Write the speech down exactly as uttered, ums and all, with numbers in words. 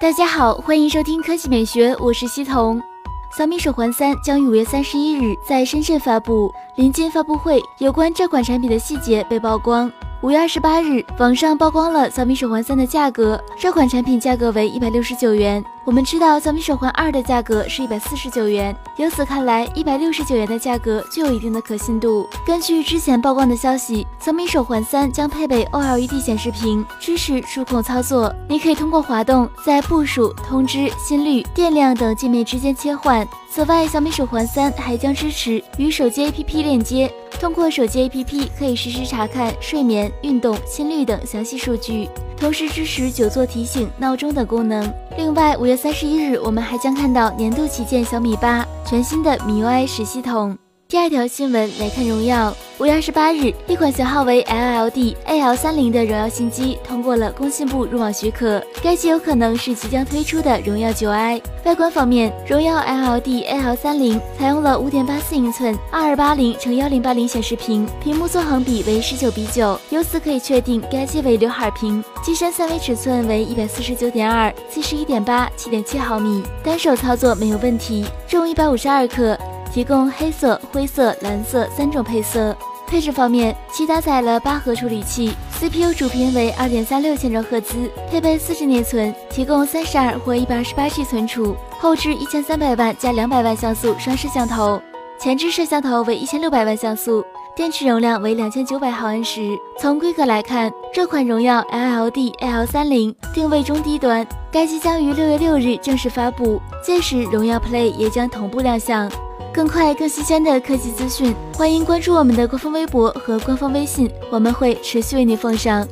大家好，欢迎收听科技美学，我是西彤。小米手环三将于五月三十一日在深圳发布，临近发布会，有关这款产品的细节被曝光。五月二十八日，网上曝光了小米手环三的价格，这款产品价格为一百六十九元。我们知道小米手环二的价格是一百四十九元，由此看来一百六十九元的价格具有一定的可信度。根据之前曝光的消息，小米手环三将配备 O L E D 显示屏，支持触控操作，你可以通过滑动在步数、通知、心率、电量等界面之间切换。此外，小米手环三还将支持与手机 A P P 链接，通过手机 A P P 可以实时查看睡眠、运动、心率等详细数据，同时支持久坐提醒、闹钟等功能。另外，五月三十一日我们还将看到年度旗舰小米八全新的 M I U I 十 系统。第二条新闻来看荣耀。五月二十八日，一款型号为 L L D A L 三十 的荣耀新机通过了工信部入网许可，该机有可能是即将推出的荣耀 九 i。 外观方面，荣耀 L L D A L 三十 采用了 五点八四英寸 二二八零乘一零八零 显示屏，屏幕纵横比为十九比九，由此可以确定该机为刘海屏，机身三维尺寸为 一百四十九点二、七十一点八、七点七毫米，单手操作没有问题，重一百五十二克，提供黑色、灰色、蓝色三种配色。配置方面，其搭载了八核处理器 ，C P U 主频为 二点三六千兆赫兹，配备四十内存，提供三十二或一百二十八 G 存储，后置一千三百万加两百万像素双摄像头，前置摄像头为一千六百万像素，电池容量为两千九百毫安时。从规格来看，这款荣耀 L L D A L 三十 定位中低端，该机将于六月六日正式发布，届时荣耀 Play 也将同步亮相。更快更新鲜的科技资讯，欢迎关注我们的官方微博和官方微信，我们会持续为您奉上。